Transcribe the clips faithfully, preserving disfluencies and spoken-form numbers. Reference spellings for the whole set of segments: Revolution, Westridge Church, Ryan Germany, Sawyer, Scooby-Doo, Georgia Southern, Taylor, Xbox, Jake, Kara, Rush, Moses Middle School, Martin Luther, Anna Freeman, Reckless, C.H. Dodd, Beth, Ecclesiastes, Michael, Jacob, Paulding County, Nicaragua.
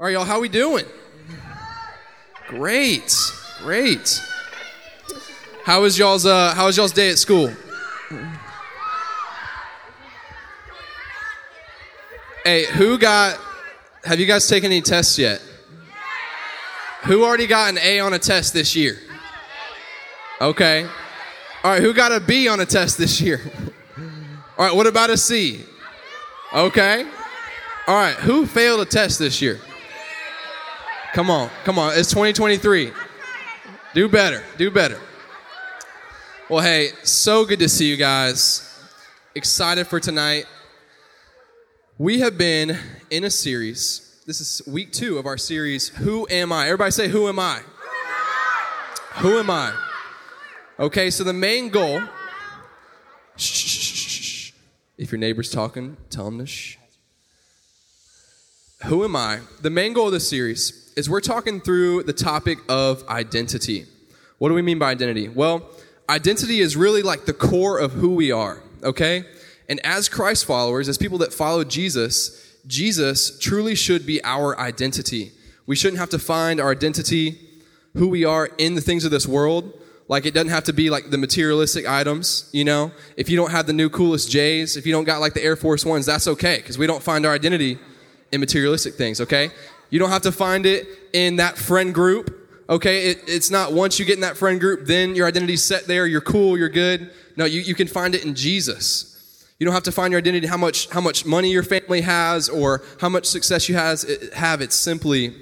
All right, y'all, how we doing? Great, great. How was y'all's uh, How was y'all's day at school? Hey, who got? Have you guys taken any tests yet? Who already got an A on a test this year? Okay. All right, who got a B on a test this year? All right, what about a C? Okay. All right, who failed a test this year? Come on, come on. It's twenty twenty-three. Do better, do better. Well, hey, so good to see you guys. Excited for tonight. We have been in a series. This is week two of our series, Who Am I? Everybody say, Who Am I? Who am I? Okay, so the main goal. Shh, shh, shh. If your neighbor's talking, tell them to shh. Who am I? The main goal of this series is we're talking through the topic of identity. What do we mean by identity? Well, identity is really like the core of who we are, okay? And as Christ followers, as people that follow Jesus, Jesus truly should be our identity. We shouldn't have to find our identity, who we are, in the things of this world. Like, it doesn't have to be like the materialistic items, you know? If you don't have the new coolest J's, if you don't got like the Air Force Ones, that's okay, because we don't find our identity in materialistic things, okay? You don't have to find it in that friend group, okay? It, it's not once you get in that friend group, then your identity's set there, you're cool, you're good. No, you, you can find it in Jesus. You don't have to find your identity in how much, how much money your family has or how much success you has, it, have. It's simply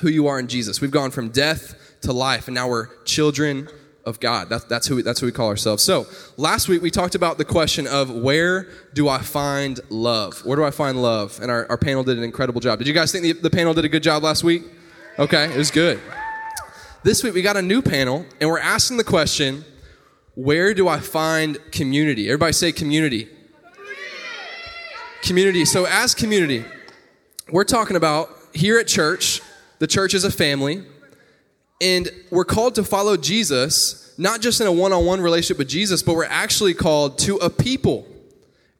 who you are in Jesus. We've gone from death to life, and now we're children of God. That, that's who we, that's who we call ourselves. So last week we talked about the question of where do I find love? Where do I find love? And our, our panel did an incredible job. Did you guys think the, the panel did a good job last week? Okay, it was good. This week we got a new panel, and we're asking the question, where do I find community? Everybody say community. Community. So as community, we're talking about here at church, the church is a family. And we're called to follow Jesus, not just in a one-on-one relationship with Jesus, but we're actually called to a people.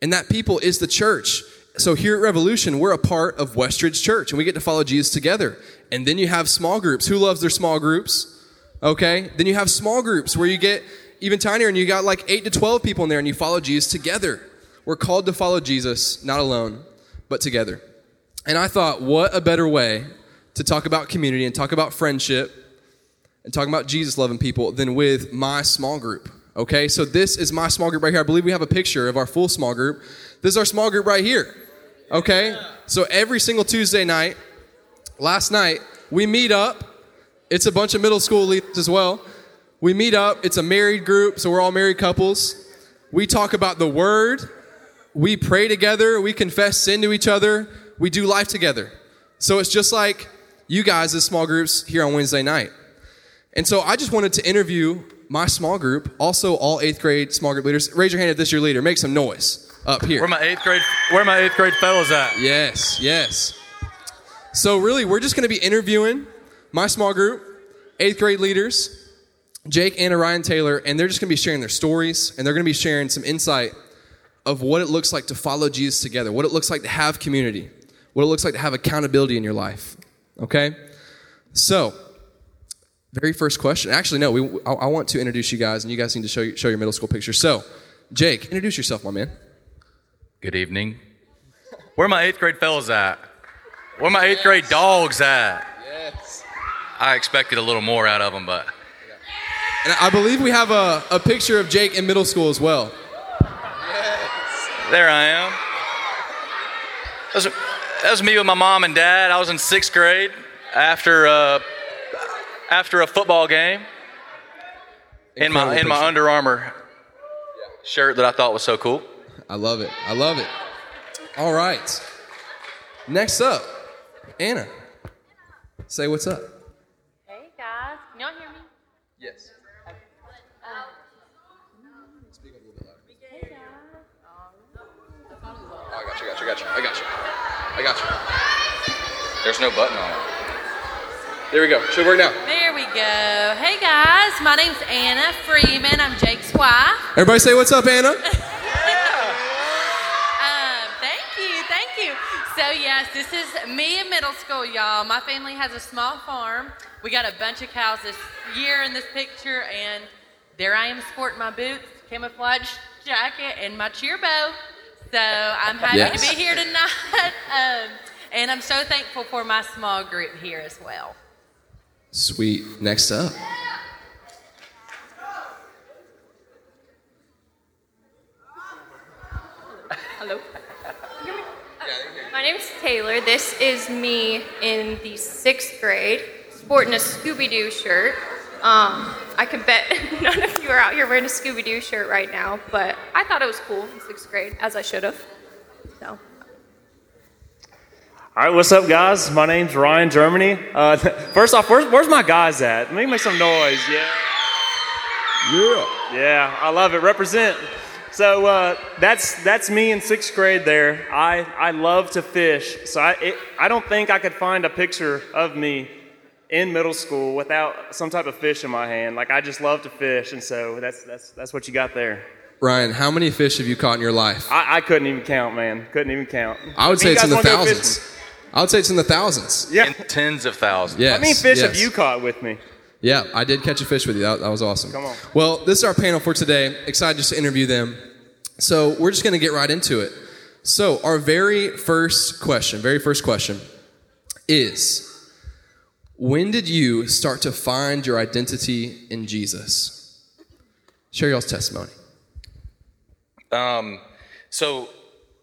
And that people is the church. So here at Revolution, we're a part of Westridge Church, and we get to follow Jesus together. And then you have small groups. Who loves their small groups? Okay. Then you have small groups where you get even tinier, and you got like eight to twelve people in there, and you follow Jesus together. We're called to follow Jesus, not alone, but together. And I thought, what a better way to talk about community and talk about friendship and talking about Jesus loving people than with my small group, okay? So this is my small group right here. I believe we have a picture of our full small group. This is our small group right here, okay? Yeah. So every single Tuesday night, last night, we meet up. It's a bunch of middle school leaders as well. We meet up. It's a married group, so we're all married couples. We talk about the word. We pray together. We confess sin to each other. We do life together. So it's just like you guys as small groups here on Wednesday night. And so I just wanted to interview my small group, also all eighth grade small group leaders. Raise your hand if this is your leader. Make some noise up here. Where my eighth grade, where my eighth grade fellows at? Yes, yes. So really, we're just going to be interviewing my small group, eighth grade leaders, Jake, Anna, Ryan, Taylor, and they're just going to be sharing their stories, and they're going to be sharing some insight of what it looks like to follow Jesus together, what it looks like to have community, what it looks like to have accountability in your life. Okay? So very first question. Actually, no, we, I, I want to introduce you guys, and you guys need to show, show your middle school picture. So, Jake, introduce yourself, my man. Good evening. Where are my eighth grade fellas at? Where are my eighth yes. grade dogs at? Yes. I expected a little more out of them, but. And I believe we have a, a picture of Jake in middle school as well. Yes. There I am. That was, that was me with my mom and dad. I was in sixth grade after... Uh, After a football game, in Incredible my in my Under Armour shirt that I thought was so cool. I love it. I love it. All right. Next up, Anna. Say what's up. Hey guys, can y'all hear me? Yes. Okay. Um, Speak up a little bit louder. Hey guys. Oh, I got you. Got you. Got you. I got you. I got you. There's no button on it. There we go. Should work now. There we go. Hey guys, my name's Anna Freeman. I'm Jake's wife. Everybody say what's up, Anna. Yeah. um, thank you, thank you. So yes, This is me in middle school, y'all. My family has a small farm. We got a bunch of cows this year in this picture, and there I am sporting my boots, camouflage jacket, and my cheer bow. So I'm happy yes. to be here tonight, um, and I'm so thankful for my small group here as well. Sweet. Next up. Hello. My name is Taylor. This is me in the sixth grade, sporting a Scooby-Doo shirt. Um, I can bet none of you are out here wearing a Scooby-Doo shirt right now, but I thought it was cool in sixth grade, as I should have. So. All right, what's up, guys? My name's Ryan Germany. Uh, first off, where's, where's my guys at? Let me make some noise. Yeah. Yeah. Yeah, I love it. Represent. So uh, that's that's me in sixth grade there. I, I love to fish, so I it, I don't think I could find a picture of me in middle school without some type of fish in my hand. Like, I just love to fish, and so that's that's that's what you got there. Ryan, how many fish have you caught in your life? I, I couldn't even count, man. Couldn't even count. I would say it's in the thousands. I would say it's in the thousands. Yeah, in tens of thousands. Yes, how many fish yes. have you caught with me? Yeah, I did catch a fish with you. That, that was awesome. Come on. Well, this is our panel for today. Excited just to interview them. So we're just going to get right into it. So our very first question, very first question is, when did you start to find your identity in Jesus? Share y'all's testimony. Um, so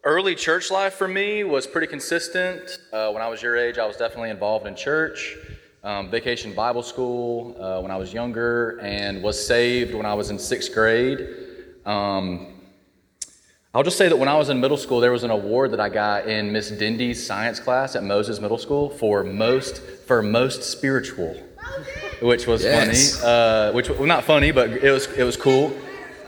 early church life for me was pretty consistent. Uh, when I was your age, I was definitely involved in church. Um, vacation Bible school uh, when I was younger, and was saved when I was in sixth grade. Um, I'll just say that when I was in middle school, there was an award that I got in Miss Dindy's science class at Moses Middle School for most for most spiritual, which was yes. funny. Uh, which well, not funny, but it was it was cool.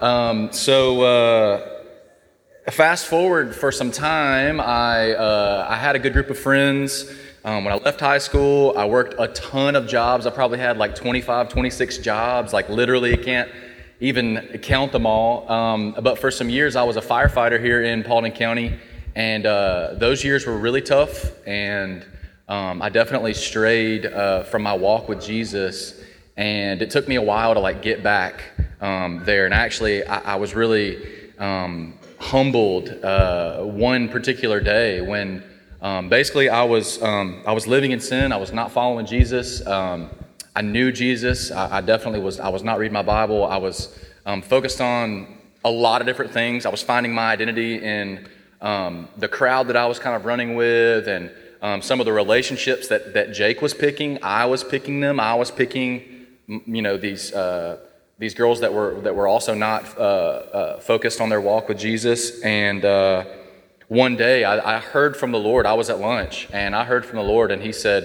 Um, so uh, fast forward for some time, I uh, I had a good group of friends. Um, when I left high school, I worked a ton of jobs. I probably had like twenty-five, twenty-six jobs, like literally can't even count them all. Um, but for some years, I was a firefighter here in Paulding County, and uh, those years were really tough, and um, I definitely strayed uh, from my walk with Jesus, and it took me a while to like get back um, there. And actually, I, I was really um, humbled uh, one particular day when Um, basically, I was um, I was living in sin. I was not following Jesus. Um, I knew Jesus. I, I definitely was. I was not reading my Bible. I was um, focused on a lot of different things. I was finding my identity in um, the crowd that I was kind of running with, and um, some of the relationships that, that Jake was picking. I was picking them. I was picking, you know, these uh, these girls that were that were also not uh, uh, focused on their walk with Jesus. And Uh, One day, I, I heard from the Lord. I was at lunch, and I heard from the Lord, and he said,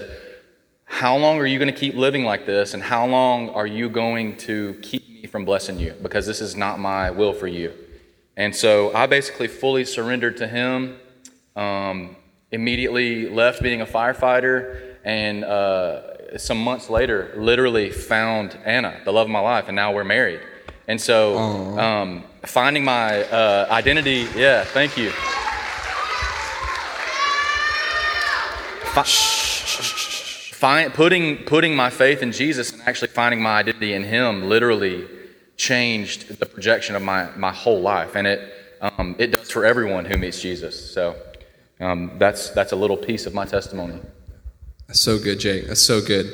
how long are you going to keep living like this, and how long are you going to keep me from blessing you? Because this is not my will for you. And so I basically fully surrendered to him, um, immediately left being a firefighter, and uh, some months later, literally found Anna, the love of my life, and now we're married. And so um, finding my uh, identity, yeah, thank you. Find, putting putting my faith in Jesus and actually finding my identity in him literally changed the projection of my, my whole life, and it um, it does for everyone who meets Jesus. So um, that's that's a little piece of my testimony. That's so good, Jake. That's so good.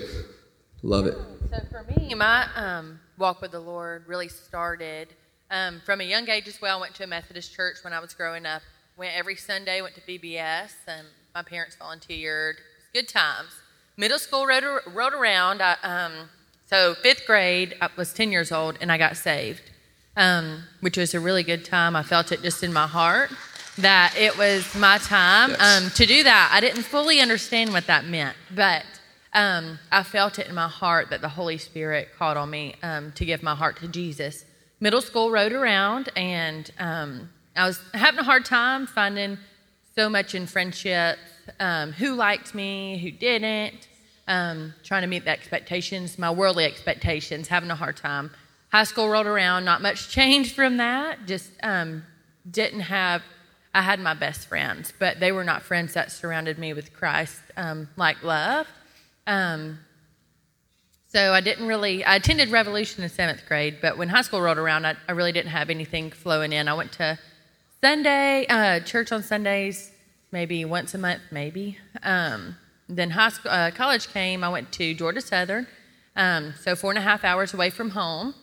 Love it. So for me, my um, walk with the Lord really started um, from a young age as well. I went to a Methodist church when I was growing up. Went every Sunday. Went to V B S and. My parents volunteered. It was good times. Middle school rode, rode around. I, um, so fifth grade, I was ten years old, and I got saved, um, which was a really good time. I felt it just in my heart that it was my time yes. um, to do that. I didn't fully understand what that meant, but um, I felt it in my heart that the Holy Spirit called on me um, to give my heart to Jesus. Middle school rode around, and um, I was having a hard time finding so much in friendships, um, who liked me, who didn't, um, trying to meet the expectations, my worldly expectations, having a hard time. High school rolled around, not much changed from that, just um, didn't have, I had my best friends, but they were not friends that surrounded me with Christ, um, like love. Um, so I didn't really, I attended Revolution in seventh grade, but when high school rolled around, I, I really didn't have anything flowing in. I went to Sunday, uh, church on Sundays, maybe once a month, maybe. Um, then high school, uh, college came, I went to Georgia Southern, um, so four and a half hours away from home.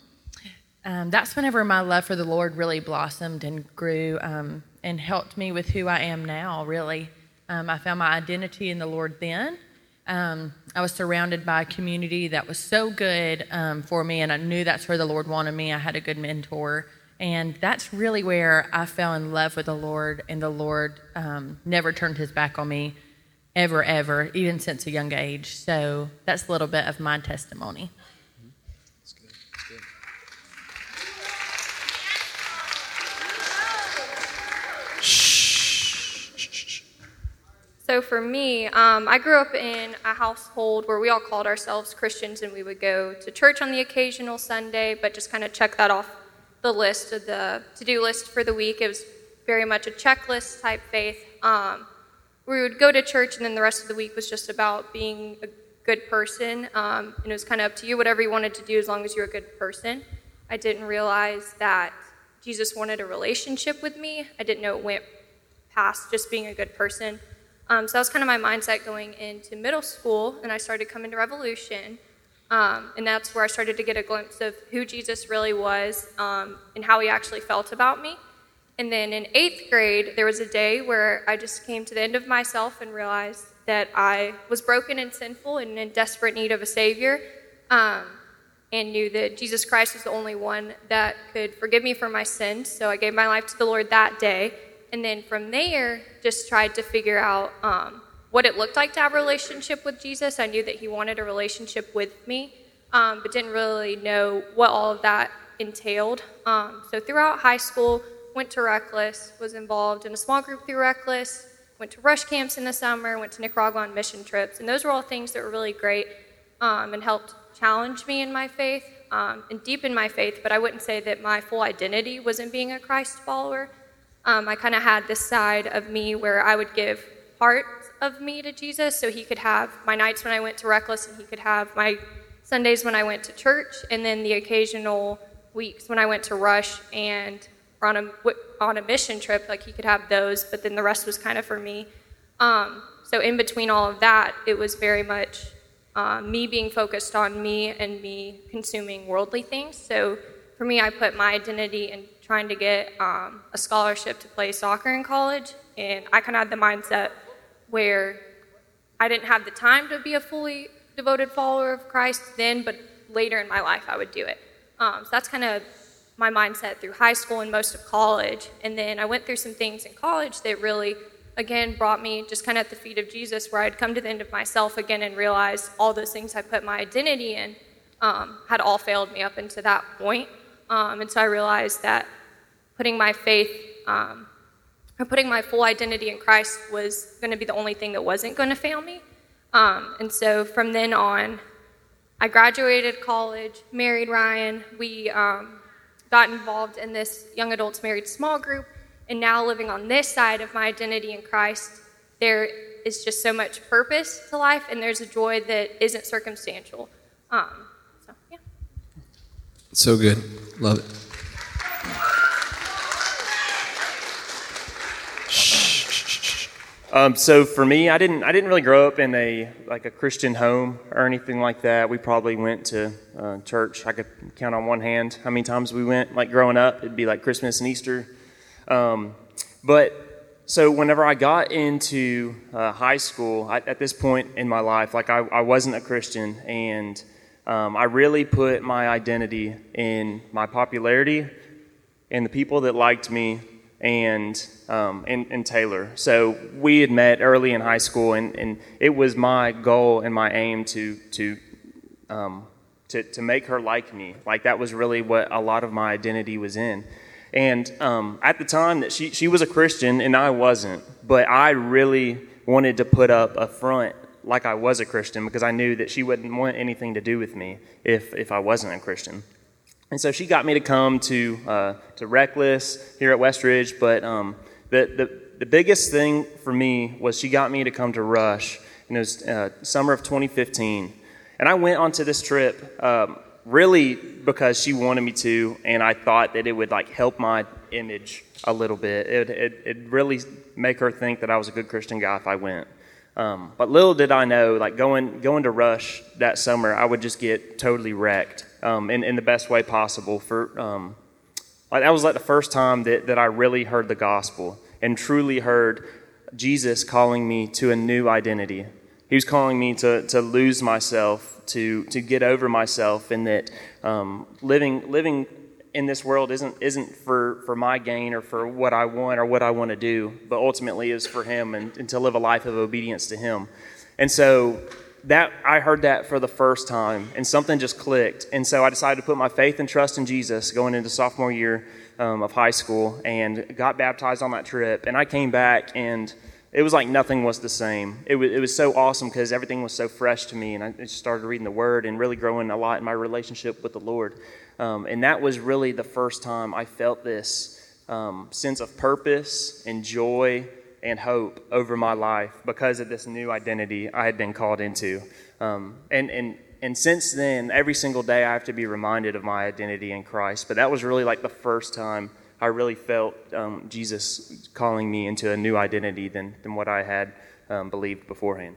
Um, that's whenever my love for the Lord really blossomed and grew um, and helped me with who I am now, really. Um, I found my identity in the Lord then. Um, I was surrounded by a community that was so good um, for me, and I knew that's where the Lord wanted me. I had a good mentor, and that's really where I fell in love with the Lord, and the Lord um, never turned his back on me ever, ever, even since a young age. So that's a little bit of my testimony. So for me, um, I grew up in a household where we all called ourselves Christians, and we would go to church on the occasional Sunday, but just kind of check that off the list of the to-do list for the week. It was very much a checklist type faith. Um, we would go to church, and then the rest of the week was just about being a good person, um, and it was kind of up to you, whatever you wanted to do as long as you were a good person. I didn't realize that Jesus wanted a relationship with me. I didn't know it went past just being a good person. Um, so that was kind of my mindset going into middle school, and I started coming to Revolution, um, and that's where I started to get a glimpse of who Jesus really was um, and how he actually felt about me. And then in eighth grade, there was a day where I just came to the end of myself and realized that I was broken and sinful and in desperate need of a Savior, um, and knew that Jesus Christ was the only one that could forgive me for my sins. So I gave my life to the Lord that day. And then from there, just tried to figure out um, what it looked like to have a relationship with Jesus. I knew that he wanted a relationship with me, um, but didn't really know what all of that entailed. Um, so throughout high school, went to Reckless, was involved in a small group through Reckless, went to Rush camps in the summer, went to Nicaragua on mission trips. And those were all things that were really great um, and helped challenge me in my faith um, and deepen my faith. But I wouldn't say that my full identity was in being a Christ follower. Um, I kind of had this side of me where I would give parts of me to Jesus so he could have my nights when I went to Reckless, and he could have my Sundays when I went to church, and then the occasional weeks when I went to Rush and on a, on a mission trip, like he could have those, but then the rest was kind of for me. Um, so in between all of that, it was very much uh, me being focused on me and me consuming worldly things. So for me, I put my identity in trying to get um, a scholarship to play soccer in college. And I kind of had the mindset where I didn't have the time to be a fully devoted follower of Christ then, but later in my life I would do it. Um, so that's kind of my mindset through high school and most of college. And then I went through some things in college that really, again, brought me just kind of at the feet of Jesus, where I'd come to the end of myself again and realize all those things I put my identity in um, had all failed me up until that point. Um, and so I realized that putting my faith, um, or putting my full identity in Christ was going to be the only thing that wasn't going to fail me. Um, and so from then on, I graduated college, married Ryan. We um, got involved in this young adults married small group. And now living on this side of my identity in Christ, there is just so much purpose to life. And there's a joy that isn't circumstantial. Um, so, yeah. So good. Love it. Um, so for me, I didn't I didn't really grow up in a like a Christian home or anything like that. We probably went to uh, church. I could count on one hand how many times we went. Like growing up, it'd be like Christmas and Easter. Um, but so whenever I got into uh, high school, I, at this point in my life, like I, I wasn't a Christian, and Um, I really put my identity in my popularity and the people that liked me and, um, and and Taylor. So we had met early in high school, and, and it was my goal and my aim to to, um, to to make her like me. Like that was really what a lot of my identity was in. And um, at the time, that she, she was a Christian and I wasn't, but I really wanted to put up a front like I was a Christian, because I knew that she wouldn't want anything to do with me if if I wasn't a Christian. And so she got me to come to uh, to Reckless here at Westridge, but um, The, the, the biggest thing for me was she got me to come to Rush, and it was uh, summer of twenty fifteen. And I went onto this trip um, really because she wanted me to, and I thought that it would like help my image a little bit. It it it'd really make her think that I was a good Christian guy if I went. Um, but little did I know, like going going to Rush that summer, I would just get totally wrecked um, in, in the best way possible. For um, like that was like the first time that, that I really heard the gospel and truly heard Jesus calling me to a new identity. He was calling me to, to lose myself, to to get over myself, and that um, living living in this world isn't isn't for, for my gain or for what I want or what I want to do, but ultimately is for him and, and to live a life of obedience to him. And so that I heard that for the first time, and something just clicked. And so I decided to put my faith and trust in Jesus going into sophomore year um, of high school, and got baptized on that trip. And I came back, and it was like nothing was the same. It was it was so awesome because everything was so fresh to me, and I just started reading the Word and really growing a lot in my relationship with the Lord. Um, and that was really the first time I felt this um, sense of purpose and joy and hope over my life because of this new identity I had been called into. Um, and and and since then, every single day I have to be reminded of my identity in Christ. But that was really like the first time I really felt um, Jesus calling me into a new identity than, than what I had um, believed beforehand.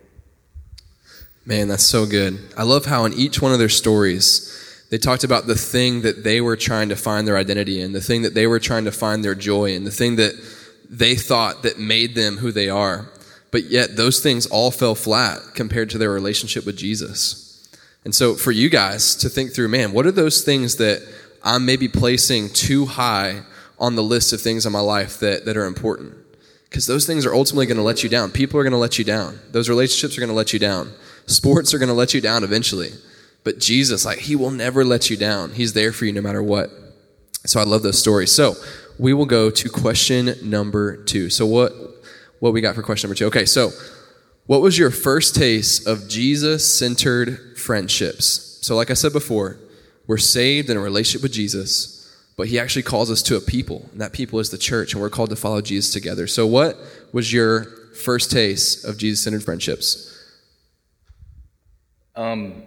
Man, that's so good. I love how in each one of their stories, they talked about the thing that they were trying to find their identity in, the thing that they were trying to find their joy in, the thing that they thought that made them who they are. But yet those things all fell flat compared to their relationship with Jesus. And so for you guys to think through, man, what are those things that I'm maybe placing too high on the list of things in my life that, that are important? Because those things are ultimately going to let you down. People are going to let you down. Those relationships are going to let you down. Sports are going to let you down eventually. But Jesus, like, he will never let you down. He's there for you no matter what. So I love those stories. So we will go to question number two. So what what we got for question number two? Okay, so what was your first taste of Jesus-centered friendships? So like I said before, we're saved in a relationship with Jesus, but he actually calls us to a people, and that people is the church, and we're called to follow Jesus together. So what was your first taste of Jesus-centered friendships? Um,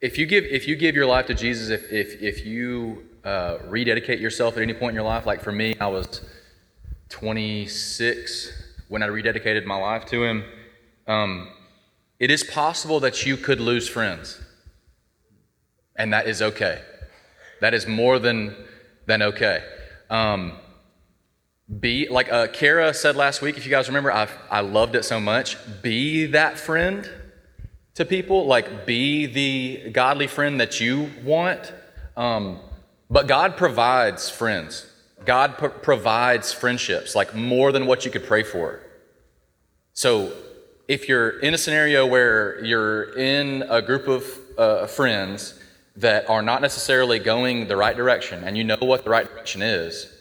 if you give if you give your life to Jesus, if if if you uh, rededicate yourself at any point in your life, like for me, I was twenty-six when I rededicated my life to him. Um, it is possible that you could lose friends, and that is okay. That is more than... Then okay. Um, be like uh, Kara said last week, if you guys remember, I I loved it so much. Be that friend to people. Like, be the godly friend that you want. Um, but God provides friends. God pro- provides friendships, like more than what you could pray for. So if you're in a scenario where you're in a group of uh, friends that are not necessarily going the right direction, and you know what the right direction is,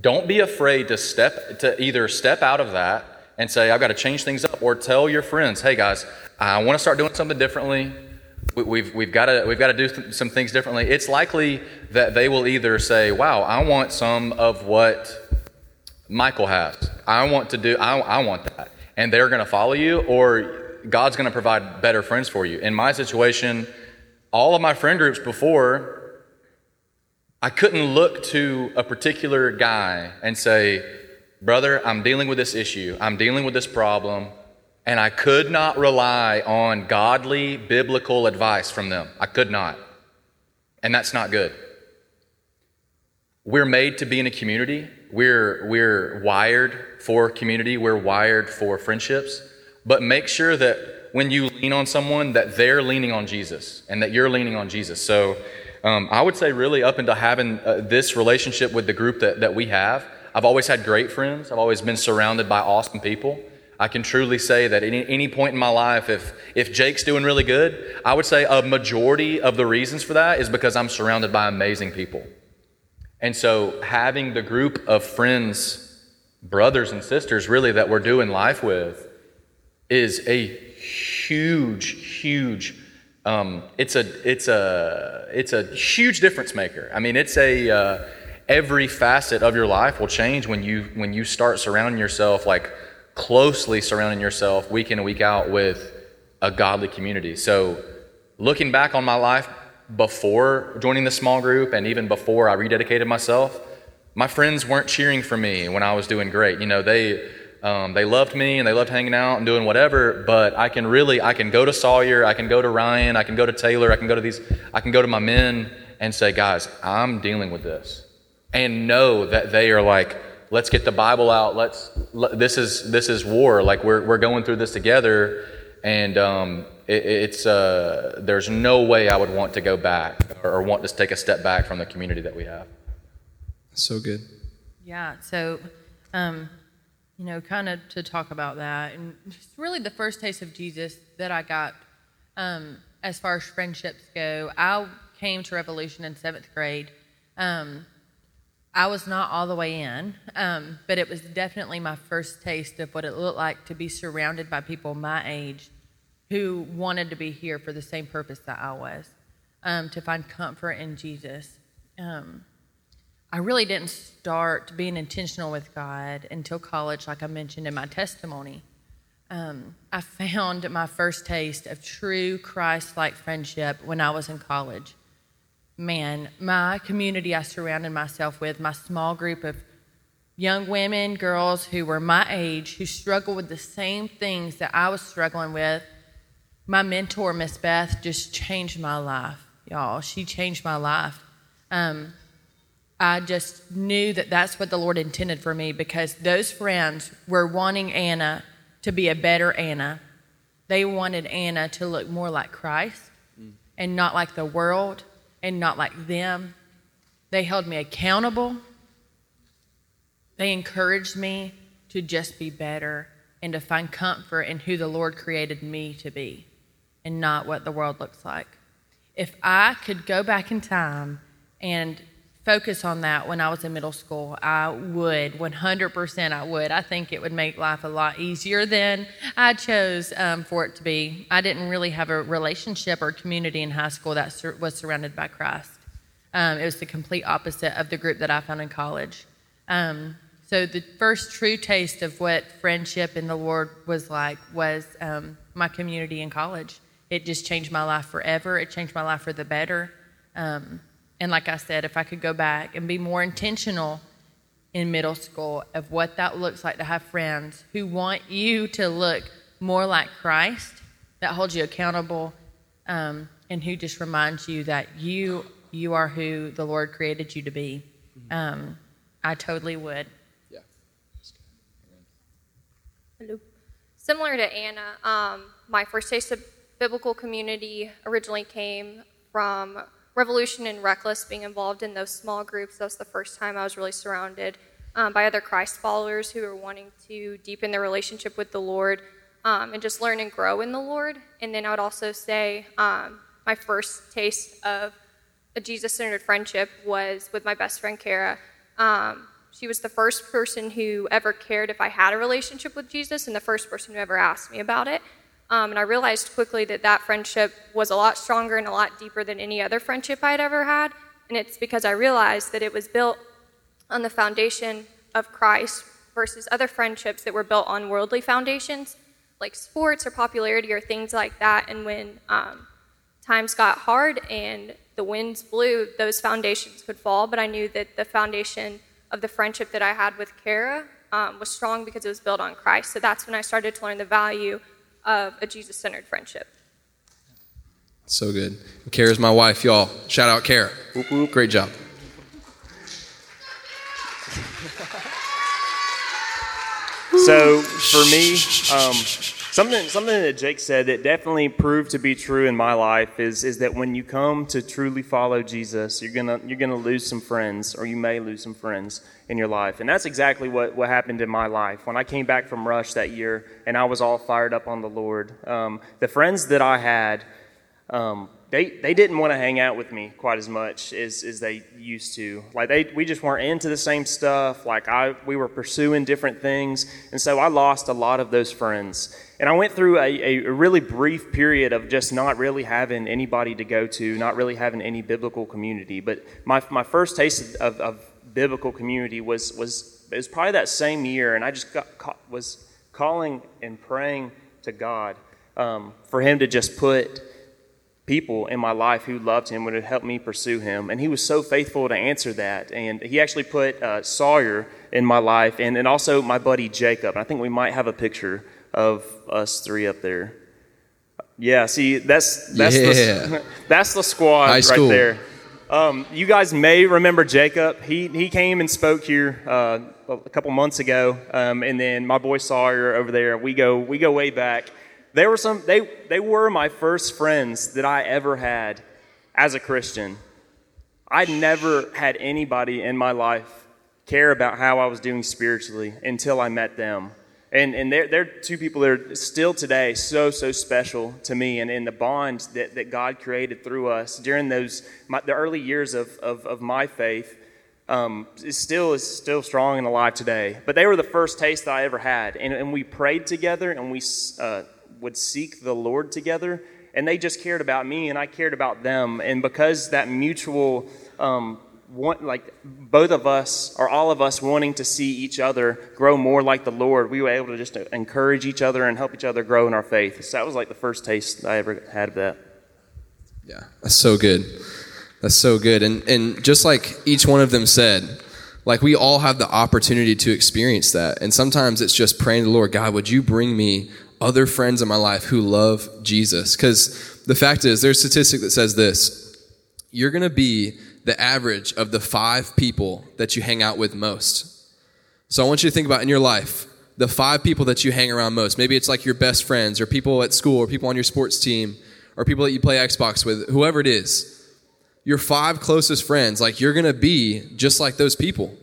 don't be afraid to step to either step out of that and say, I've got to change things up, or tell your friends, hey guys, I want to start doing something differently. We've we've got to we've got to do some things differently. It's likely that they will either say, wow, I want some of what Michael has. I want to do I I want that, and they're going to follow you, or God's going to provide better friends for you. In my situation, all of my friend groups before, I couldn't look to a particular guy and say, brother, I'm dealing with this issue. I'm dealing with this problem. And I could not rely on godly, biblical advice from them. I could not. And that's not good. We're made to be in a community. We're, we're wired for community. We're wired for friendships. But make sure that when you lean on someone, that they're leaning on Jesus and that you're leaning on Jesus. So um, I would say really up into having uh, this relationship with the group that, that we have. I've always had great friends. I've always been surrounded by awesome people. I can truly say that at any, any point in my life, if if Jake's doing really good, I would say a majority of the reasons for that is because I'm surrounded by amazing people. And so having the group of friends, brothers and sisters really that we're doing life with is a huge, huge, um, it's a, it's a, it's a huge difference maker. I mean, it's a, uh, every facet of your life will change when you when you start surrounding yourself, like closely surrounding yourself week in and week out with a godly community. So looking back on my life before joining the small group and even before I rededicated myself, my friends weren't cheering for me when I was doing great. You know, they um, they loved me and they loved hanging out and doing whatever, but I can really, I can go to Sawyer, I can go to Ryan, I can go to Taylor, I can go to these, I can go to my men and say, guys, I'm dealing with this. And know that they are like, let's get the Bible out. Let's, let, this is, this is war. Like we're, we're going through this together. And um, it, it's, uh, there's no way I would want to go back or want to take a step back from the community that we have. So good. Yeah. So, um, you know, kind of to talk about that, and just really the first taste of Jesus that I got, um, as far as friendships go, I came to Revolution in seventh grade. Um, I was not all the way in, um, but it was definitely my first taste of what it looked like to be surrounded by people my age who wanted to be here for the same purpose that I was, um, to find comfort in Jesus. Um, I really didn't start being intentional with God until college, like I mentioned in my testimony. Um, I found my first taste of true Christ-like friendship when I was in college. Man, my community I surrounded myself with, my small group of young women, girls who were my age, who struggled with the same things that I was struggling with. My mentor, Miss Beth, just changed my life, y'all. She changed my life. Um, I just knew that that's what the Lord intended for me, because those friends were wanting Anna to be a better Anna. They wanted Anna to look more like Christ mm. and not like the world. And not like them. They held me accountable. They encouraged me to just be better and to find comfort in who the Lord created me to be and not what the world looks like. If I could go back in time and focus on that when I was in middle school, I would, one hundred percent I would. I think it would make life a lot easier than I chose um, for it to be. I didn't really have a relationship or community in high school that sur- was surrounded by Christ. Um, it was the complete opposite of the group that I found in college. Um, so the first true taste of what friendship in the Lord was like was um, my community in college. It just changed my life forever. It changed my life for the better. Um, And like I said, if I could go back and be more intentional in middle school of what that looks like to have friends who want you to look more like Christ, that holds you accountable, um, and who just reminds you that you you are who the Lord created you to be, um, I totally would. Yeah. Hello. Similar to Anna, um, my first taste of biblical community originally came from Revolution and Reckless, being involved in those small groups. That was the first time I was really surrounded um, by other Christ followers who were wanting to deepen their relationship with the Lord um, and just learn and grow in the Lord. And then I would also say um, my first taste of a Jesus-centered friendship was with my best friend, Kara. Um, she was the first person who ever cared if I had a relationship with Jesus and the first person who ever asked me about it. Um, and I realized quickly that that friendship was a lot stronger and a lot deeper than any other friendship I'd ever had. And it's because I realized that it was built on the foundation of Christ versus other friendships that were built on worldly foundations, like sports or popularity or things like that. And when um, times got hard and the winds blew, those foundations could fall. But I knew that the foundation of the friendship that I had with Kara um, was strong because it was built on Christ. So that's when I started to learn the value of a Jesus-centered friendship. So good. Kara's my wife, y'all. Shout out Kara. Whoop, whoop. Great job. So for me, um, something something that Jake said that definitely proved to be true in my life is is that when you come to truly follow Jesus, you're gonna you're gonna lose some friends, or you may lose some friends in your life. And that's exactly what, what happened in my life. When I came back from Rush that year and I was all fired up on the Lord, um, the friends that I had, um, they they didn't want to hang out with me quite as much as, as they used to. Like they we just weren't into the same stuff. Like I we were pursuing different things. And so I lost a lot of those friends. And I went through a, a really brief period of just not really having anybody to go to, not really having any biblical community. But my my first taste of, of biblical community was was it was probably that same year, and I just got caught, was calling and praying to God um, for Him to just put people in my life who loved Him, would have helped me pursue Him, and He was so faithful to answer that. And He actually put uh, Sawyer in my life, and and also my buddy Jacob. And I think we might have a picture of us three up there. Yeah, see, that's that's yeah. the that's the squad right there. Um, you guys may remember Jacob. He he came and spoke here uh, a couple months ago, um, and then my boy Sawyer over there. We go we go way back. They were some they they were my first friends that I ever had as a Christian. I never had anybody in my life care about how I was doing spiritually until I met them. And and they're, they're two people that are still today so, so special to me, and in the bonds that, that God created through us during those my, the early years of, of, of my faith um, is still is still strong and alive today. But they were the first taste that I ever had, and, and we prayed together, and we uh, would seek the Lord together, and they just cared about me, and I cared about them. And because that mutual um Want, like both of us or all of us wanting to see each other grow more like the Lord, we were able to just encourage each other and help each other grow in our faith. So that was like the first taste I ever had of that. Yeah, that's so good. That's so good. And and just like each one of them said, like we all have the opportunity to experience that. And sometimes it's just praying to the Lord, God, would you bring me other friends in my life who love Jesus? Because the fact is, there's a statistic that says this: you're going to be the average of the five people that you hang out with most. So I want you to think about in your life, the five people that you hang around most. Maybe it's like your best friends or people at school or people on your sports team or people that you play Xbox with, whoever it is. Your five closest friends, like you're going to be just like those people.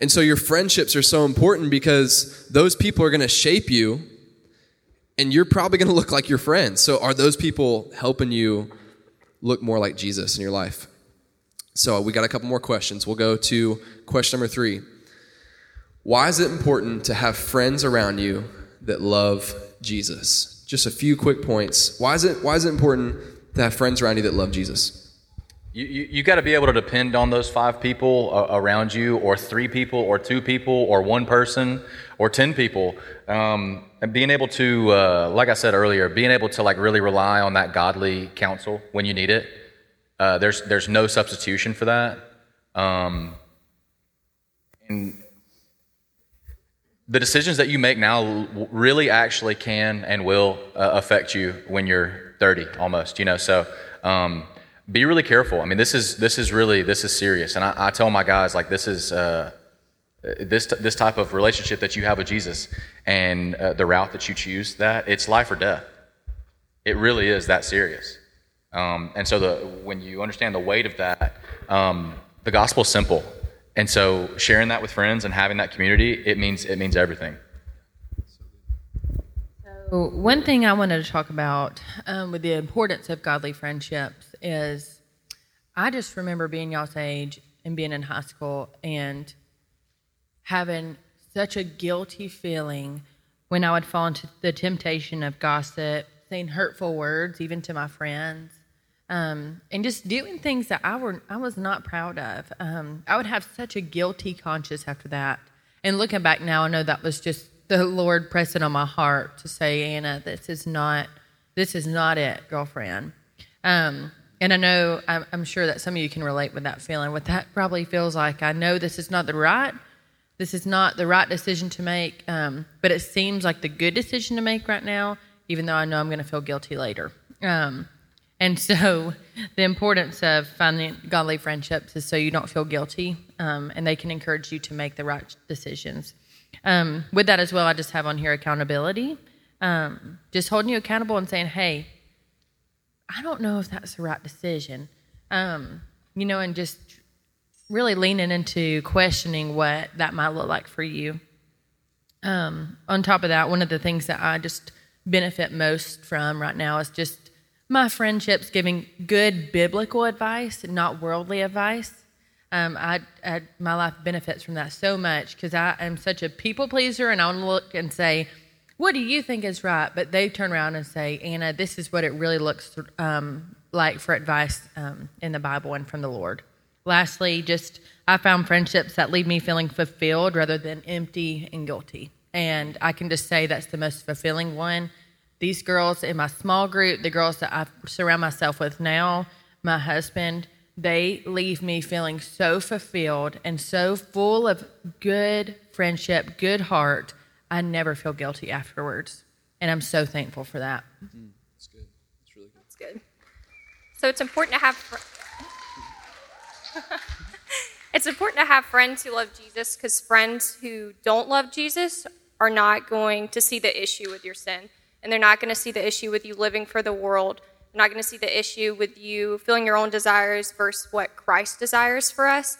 And so your friendships are so important because those people are going to shape you, and you're probably going to look like your friends. So are those people helping you look more like Jesus in your life? So we got a couple more questions. We'll go to question number three. Why is it important to have friends around you that love Jesus? Just a few quick points. Why is it why is it important to have friends around you that love Jesus? You you, you got to be able to depend on those five people uh, around you, or three people, or two people, or one person, or ten people. Um, and being able to, uh, like I said earlier, being able to like really rely on that godly counsel when you need it. Uh, there's there's no substitution for that, um, and the decisions that you make now really actually can and will uh, affect you when you're thirty almost. You know, so um, be really careful. I mean, this is this is really this is serious, and I, I tell my guys like this is uh, this t- this type of relationship that you have with Jesus and uh, the route that you choose, that it's life or death. It really is that serious. Um, and so the, when you understand the weight of that, um, the gospel is simple. And so sharing that with friends and having that community, it means it means everything. So one thing I wanted to talk about um, with the importance of godly friendships is I just remember being y'all's age and being in high school and having such a guilty feeling when I would fall into the temptation of gossip, saying hurtful words, even to my friends, um, and just doing things that I were I was not proud of. Um, I would have such a guilty conscience after that. And looking back now, I know that was just the Lord pressing on my heart to say, Anna, this is not this is not it, girlfriend. Um, and I know I'm, I'm sure that some of you can relate with that feeling. What that probably feels like. I know this is not the right. This is not the right decision to make. Um, but it seems like the good decision to make right now, even though I know I'm going to feel guilty later. Um, and so the importance of finding godly friendships is so you don't feel guilty, um, and they can encourage you to make the right decisions. Um, with that as well, I just have on here accountability, um, just holding you accountable and saying, hey, I don't know if that's the right decision, um, you know, and just really leaning into questioning what that might look like for you. Um, on top of that, one of the things that I just benefit most from right now is just my friendships giving good biblical advice and not worldly advice. Um, I, I my life benefits from that so much because I am such a people pleaser, and I want to look and say, what do you think is right? But they turn around and say, Anna, this is what it really looks um, like for advice um, in the Bible and from the Lord. Lastly, just I found friendships that leave me feeling fulfilled rather than empty and guilty. And I can just say that's the most fulfilling one. These girls in my small group, the girls that I surround myself with now, my husband, they leave me feeling so fulfilled and so full of good friendship, good heart. I never feel guilty afterwards. And I'm so thankful for that. Mm-hmm. That's good. That's really good. That's good. So it's important to have... Fr- It's important to have friends who love Jesus, because friends who don't love Jesus are not going to see the issue with your sin. And they're not going to see the issue with you living for the world. They're not going to see the issue with you feeling your own desires versus what Christ desires for us,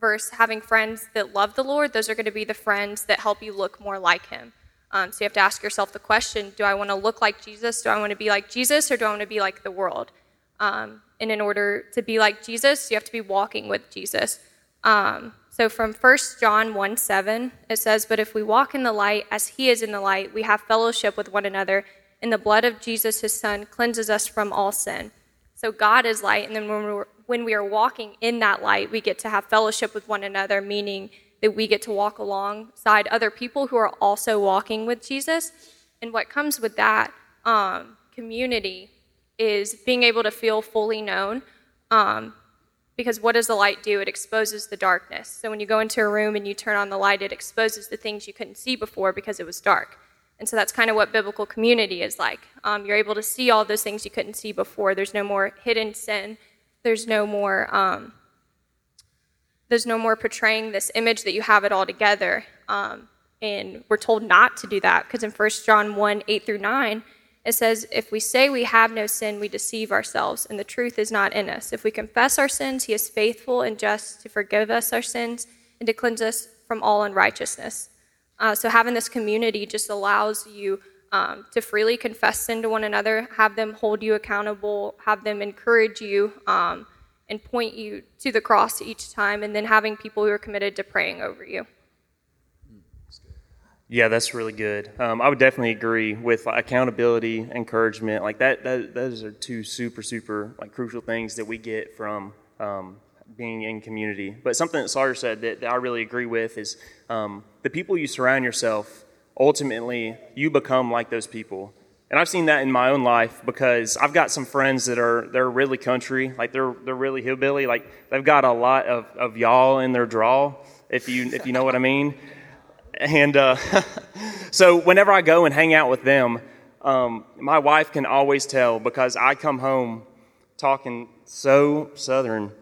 versus having friends that love the Lord. Those are going to be the friends that help you look more like him. Um, so you have to ask yourself the question, do I want to look like Jesus? Do I want to be like Jesus, or do I want to be like the world? Um, and in order to be like Jesus, you have to be walking with Jesus. Um, so from First John one seven, it says, "But if we walk in the light as he is in the light, we have fellowship with one another, and the blood of Jesus, his son, cleanses us from all sin." So God is light, and then when, we're, when we are walking in that light, we get to have fellowship with one another, meaning that we get to walk alongside other people who are also walking with Jesus. And what comes with that um, community is being able to feel fully known, um, because what does the light do? It exposes the darkness. So when you go into a room and you turn on the light, it exposes the things you couldn't see before because it was dark. And so that's kind of what biblical community is like. Um, you're able to see all those things you couldn't see before. There's no more hidden sin. There's no more um, there's no more portraying this image that you have it all together. Um, and we're told not to do that, because in First John one, eight through nine, it says, "If we say we have no sin, we deceive ourselves, and the truth is not in us. If we confess our sins, he is faithful and just to forgive us our sins and to cleanse us from all unrighteousness." Uh, so having this community just allows you um, to freely confess sin to one another, have them hold you accountable, have them encourage you, um, and point you to the cross each time, and then having people who are committed to praying over you. Yeah, that's really good. Um, I would definitely agree with like, accountability, encouragement, like that, that. Those are two super, super like crucial things that we get from um, being in community. But something that Sawyer said that, that I really agree with is um, the people you surround yourself. Ultimately, you become like those people, and I've seen that in my own life, because I've got some friends that are they're really country, like they're they're really hillbilly, like they've got a lot of, of y'all in their draw, if you if you know what I mean. And uh, so whenever I go and hang out with them, um, my wife can always tell, because I come home talking so Southern,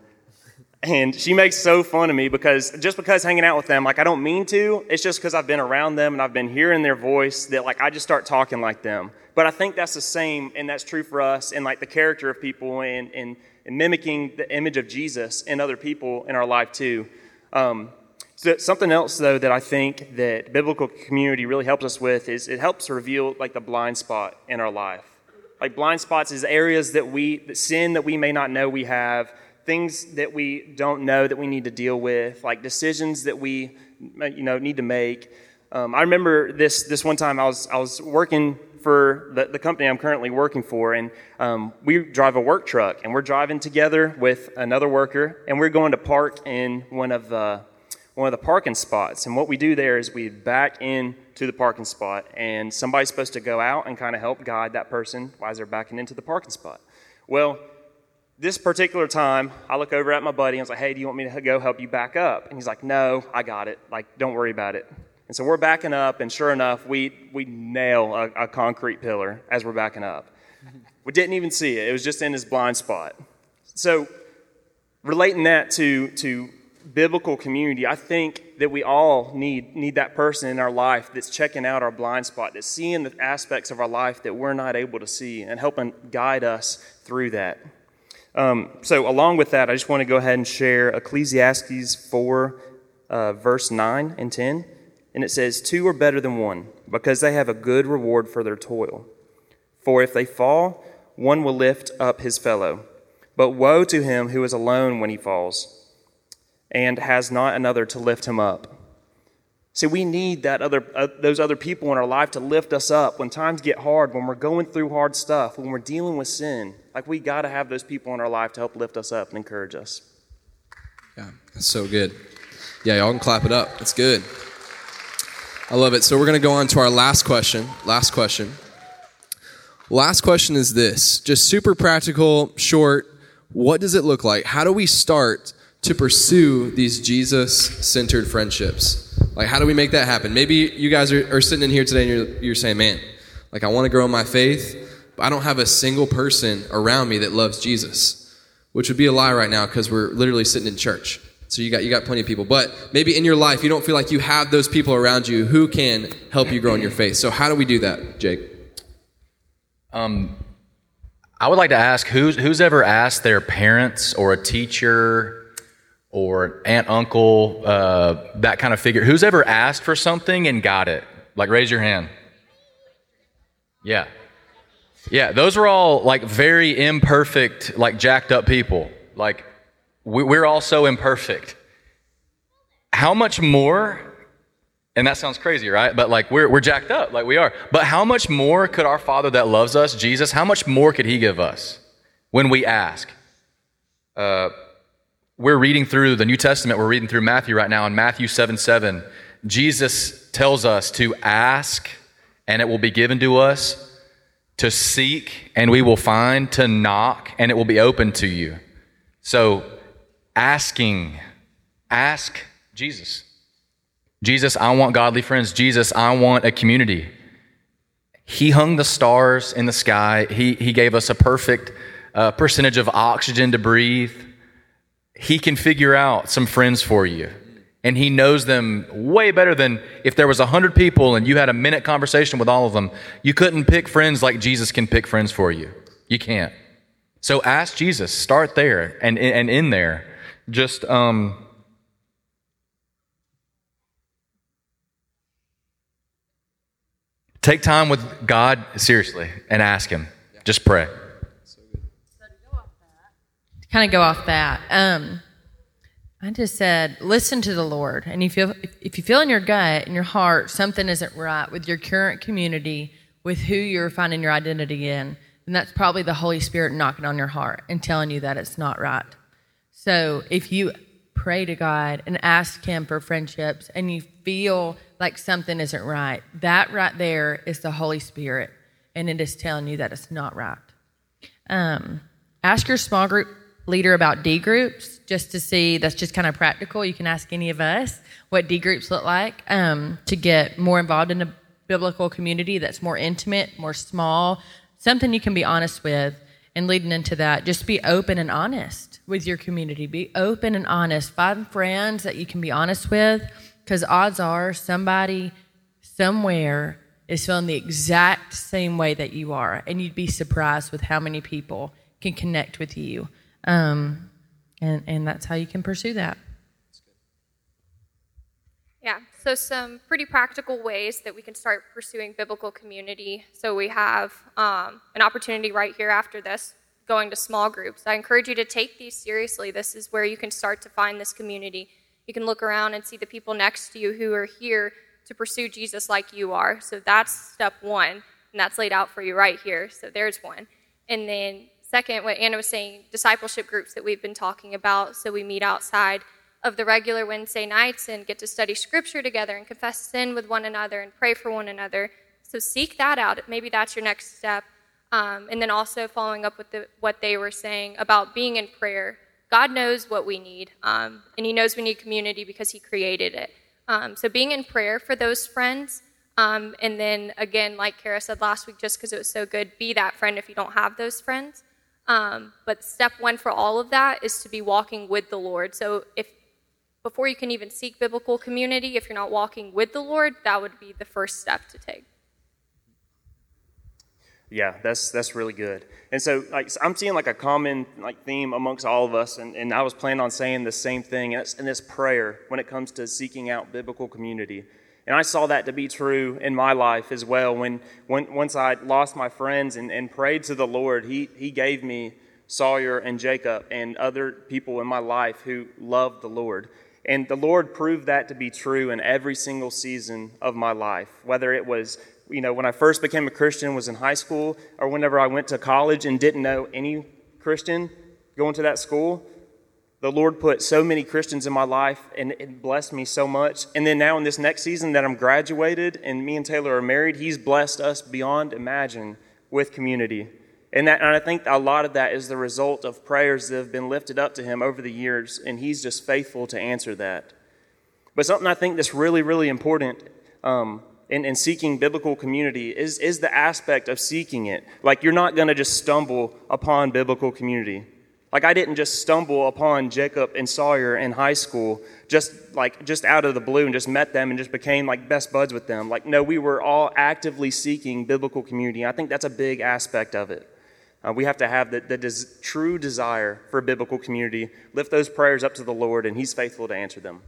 and she makes so fun of me because just because hanging out with them, like I don't mean to, it's just because I've been around them and I've been hearing their voice that like I just start talking like them. But I think that's the same, and that's true for us, and like the character of people and, and, and mimicking the image of Jesus in other people in our life too. Um So something else, though, that I think that biblical community really helps us with is it helps reveal like the blind spot in our life. Like blind spots is areas that we, that sin that we may not know we have, things that we don't know that we need to deal with, like decisions that we, you know, need to make. Um, I remember this this one time I was I was working for the, the company I'm currently working for, and um, we drive a work truck, and we're driving together with another worker, and we're going to park in one of the one of the parking spots. And what we do there is we back in to the parking spot, and somebody's supposed to go out and kind of help guide that person while they're backing into the parking spot. Well, this particular time, I look over at my buddy, and I was like, "Hey, do you want me to go help you back up?" And he's like, "No, I got it. Like, don't worry about it." And so we're backing up, and sure enough, we we nail a, a concrete pillar as we're backing up. We didn't even see it. It was just in his blind spot. So relating that to to biblical community, I think that we all need need that person in our life that's checking out our blind spot, that's seeing the aspects of our life that we're not able to see, and helping guide us through that. Um, so along with that, I just want to go ahead and share Ecclesiastes four, uh, verse nine and ten. And it says, "Two are better than one, because they have a good reward for their toil. For if they fall, one will lift up his fellow. But woe to him who is alone when he falls, and has not another to lift him up." See, we need that other, uh, those other people in our life to lift us up when times get hard, when we're going through hard stuff, when we're dealing with sin. Like, we got to have those people in our life to help lift us up and encourage us. Yeah, that's so good. Yeah, y'all can clap it up. That's good. I love it. So we're going to go on to our last question. Last question. Last question is this. Just super practical, short. What does it look like? How do we start to pursue these Jesus-centered friendships? Like, how do we make that happen? Maybe you guys are, are sitting in here today and you're, you're saying, man, like, I want to grow in my faith, but I don't have a single person around me that loves Jesus, which would be a lie right now because we're literally sitting in church. So you got you got plenty of people. But maybe in your life, you don't feel like you have those people around you who can help you grow in your faith. So how do we do that, Jake? Um, I would like to ask, who's, who's ever asked their parents or a teacher or an aunt, uncle, uh, that kind of figure. Who's ever asked for something and got it? Like, raise your hand. Yeah. Yeah, those are all, like, very imperfect, like, jacked up people. Like, we, we're all so imperfect. How much more, and that sounds crazy, right? But, like, we're we're jacked up, like we are. But how much more could our Father that loves us, Jesus, how much more could he give us when we ask? Uh... We're reading through the New Testament. We're reading through Matthew right now. In Matthew seven seven, Jesus tells us to ask, and it will be given to us, to seek, and we will find, to knock, and it will be open to you. So asking, ask Jesus. Jesus, I want godly friends. Jesus, I want a community. He hung the stars in the sky. He, he gave us a perfect uh, percentage of oxygen to breathe. He can figure out some friends for you, and he knows them way better than if there was a hundred people and you had a minute conversation with all of them. You couldn't pick friends like Jesus can pick friends for you. You can't. So ask Jesus. Start there and and in there. Just um. Take time with God seriously and ask him. Just pray. Kind of go off that. Um, I just said, listen to the Lord. And if you feel, if you feel in your gut, in your heart, something isn't right with your current community, with who you're finding your identity in, then that's probably the Holy Spirit knocking on your heart and telling you that it's not right. So if you pray to God and ask him for friendships and you feel like something isn't right, that right there is the Holy Spirit, and it is telling you that it's not right. Um, ask your small group leader about D groups, just to see. That's just kind of practical. You can ask any of us what D groups look like, um, to get more involved in a biblical community that's more intimate, more small, something you can be honest with. And leading into that, just be open and honest with your community. Be open and honest. Find friends that you can be honest with, because odds are somebody somewhere is feeling the exact same way that you are, and you'd be surprised with how many people can connect with you. Um, and, and that's how you can pursue that. Yeah, so some pretty practical ways that we can start pursuing biblical community. So we have um, an opportunity right here after this, going to small groups. I encourage you to take these seriously. This is where you can start to find this community. You can look around and see the people next to you who are here to pursue Jesus like you are. So that's step one, and that's laid out for you right here. So there's one. And then second, what Anna was saying, discipleship groups that we've been talking about. So we meet outside of the regular Wednesday nights and get to study Scripture together and confess sin with one another and pray for one another. So seek that out. Maybe that's your next step. Um, and then also following up with the, what they were saying about being in prayer. God knows what we need, um, and he knows we need community because he created it. Um, so being in prayer for those friends. Um, and then, again, like Kara said last week, just because it was so good, be that friend if you don't have those friends. Um, but step one for all of that is to be walking with the Lord. So if before you can even seek biblical community, if you're not walking with the Lord, that would be the first step to take. Yeah, that's that's really good. And so like I'm seeing like a common like theme amongst all of us, and, and I was planning on saying the same thing, and it's in this prayer when it comes to seeking out biblical community. And I saw that to be true in my life as well. When, when once I lost my friends and, and prayed to the Lord, he, he gave me Sawyer and Jacob and other people in my life who loved the Lord. And the Lord proved that to be true in every single season of my life, whether it was, you know, when I first became a Christian was in high school, or whenever I went to college and didn't know any Christian going to that school. The Lord put so many Christians in my life, and it blessed me so much. And then now in this next season that I'm graduated and me and Taylor are married, he's blessed us beyond imagine with community. And, that, and I think a lot of that is the result of prayers that have been lifted up to him over the years, and he's just faithful to answer that. But something I think that's really, really important um, in, in seeking biblical community is, is the aspect of seeking it. Like, you're not going to just stumble upon biblical community. Like, I didn't just stumble upon Jacob and Sawyer in high school, just like just out of the blue, and just met them and just became like best buds with them. Like, no, we were all actively seeking biblical community. I think that's a big aspect of it. Uh, we have to have the, the des- true desire for biblical community. Lift those prayers up to the Lord, and he's faithful to answer them.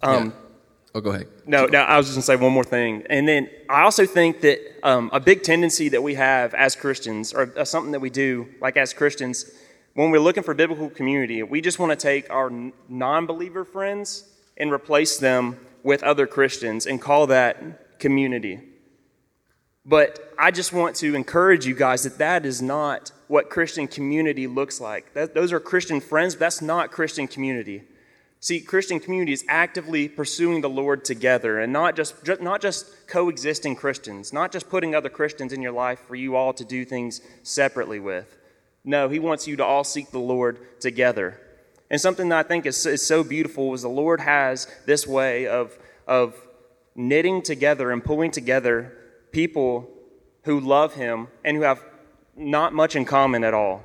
Um, yeah. Oh, go ahead. No, no, I was just going to say one more thing. And then I also think that um, a big tendency that we have as Christians, or uh, something that we do like as Christians, when we're looking for biblical community, we just want to take our non-believer friends and replace them with other Christians and call that community. But I just want to encourage you guys that that is not what Christian community looks like. That, those are Christian friends, but that's not Christian community. See, Christian community is actively pursuing the Lord together, and not just, just not just coexisting Christians, not just putting other Christians in your life for you all to do things separately with. No, he wants you to all seek the Lord together. And something that I think is, is so beautiful is the Lord has this way of, of knitting together and pulling together people who love him and who have not much in common at all.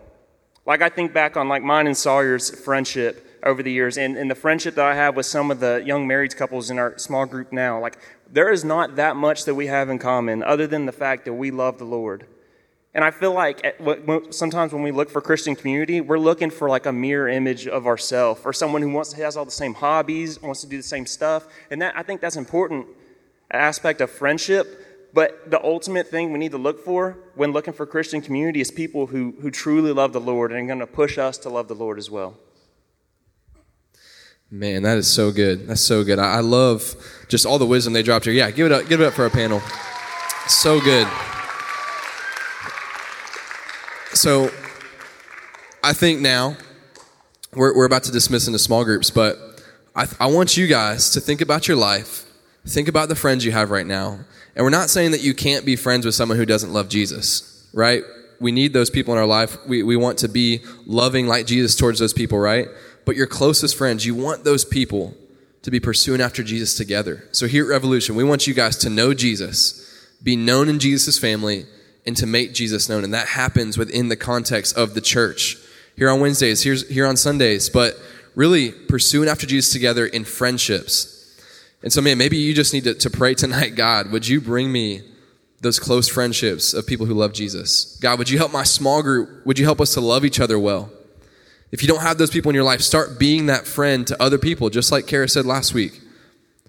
Like, I think back on like mine and Sawyer's friendship over the years, and, and the friendship that I have with some of the young married couples in our small group now, like, there is not that much that we have in common other than the fact that we love the Lord. And I feel like at, sometimes when we look for Christian community, we're looking for like a mirror image of ourselves, or someone who wants has all the same hobbies, wants to do the same stuff. And that I think that's an important aspect of friendship. But the ultimate thing we need to look for when looking for Christian community is people who, who truly love the Lord and are going to push us to love the Lord as well. Man, that is so good. That's so good. I, I love just all the wisdom they dropped here. Yeah, give it up. Give it up for our panel. So good. So I think now we're we're about to dismiss into small groups, but I, I want you guys to think about your life, think about the friends you have right now. And we're not saying that you can't be friends with someone who doesn't love Jesus, right? We need those people in our life. We we want to be loving like Jesus towards those people, right? But your closest friends, you want those people to be pursuing after Jesus together. So here at Revolution, we want you guys to know Jesus, be known in Jesus' family, and to make Jesus known. And that happens within the context of the church. Here on Wednesdays, here's, here on Sundays, but really pursuing after Jesus together in friendships. And so, man, maybe you just need to, to pray tonight, God, would you bring me those close friendships of people who love Jesus? God, would you help my small group? Would you help us to love each other well? If you don't have those people in your life, start being that friend to other people, just like Kara said last week.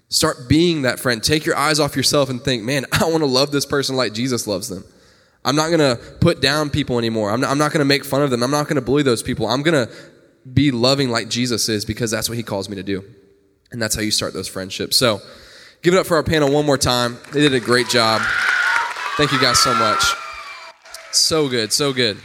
Start being that friend. Take your eyes off yourself and think, man, I want to love this person like Jesus loves them. I'm not going to put down people anymore. I'm not, I'm not going to make fun of them. I'm not going to bully those people. I'm going to be loving like Jesus is, because that's what he calls me to do. And that's how you start those friendships. So give it up for our panel one more time. They did a great job. Thank you guys so much. So good, so good.